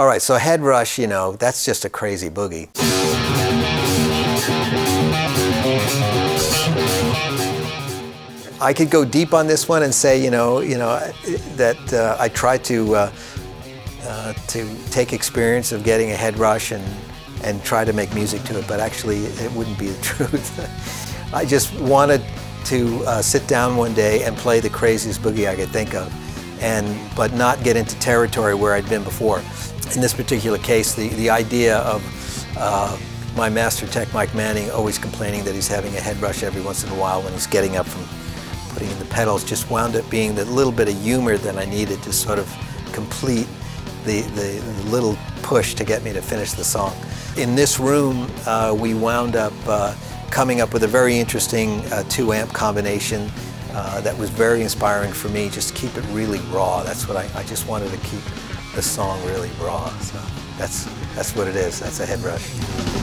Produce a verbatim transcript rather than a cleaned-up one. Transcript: All right, so head rush, you know, that's just a crazy boogie. I could go deep on this one and say, you know, you know, that uh, I try to uh, uh, to take experience of getting a head rush and and try to make music to it, but actually it wouldn't be the truth. I just wanted to uh, sit down one day and play the craziest boogie I could think of, and but not get into territory where I'd been before. In this particular case, the the idea of uh, my master tech, Mike Manning, always complaining that he's having a head rush every once in a while when he's getting up from putting in the pedals, just wound up being the little bit of humor that I needed to sort of complete the, the little push to get me to finish the song. In this room, uh, we wound up uh, coming up with a very interesting uh, two-amp combination uh, that was very inspiring for me, just to keep it really raw. That's what I, I just wanted to keep the song really raw. So that's, that's what it is. That's a head rush.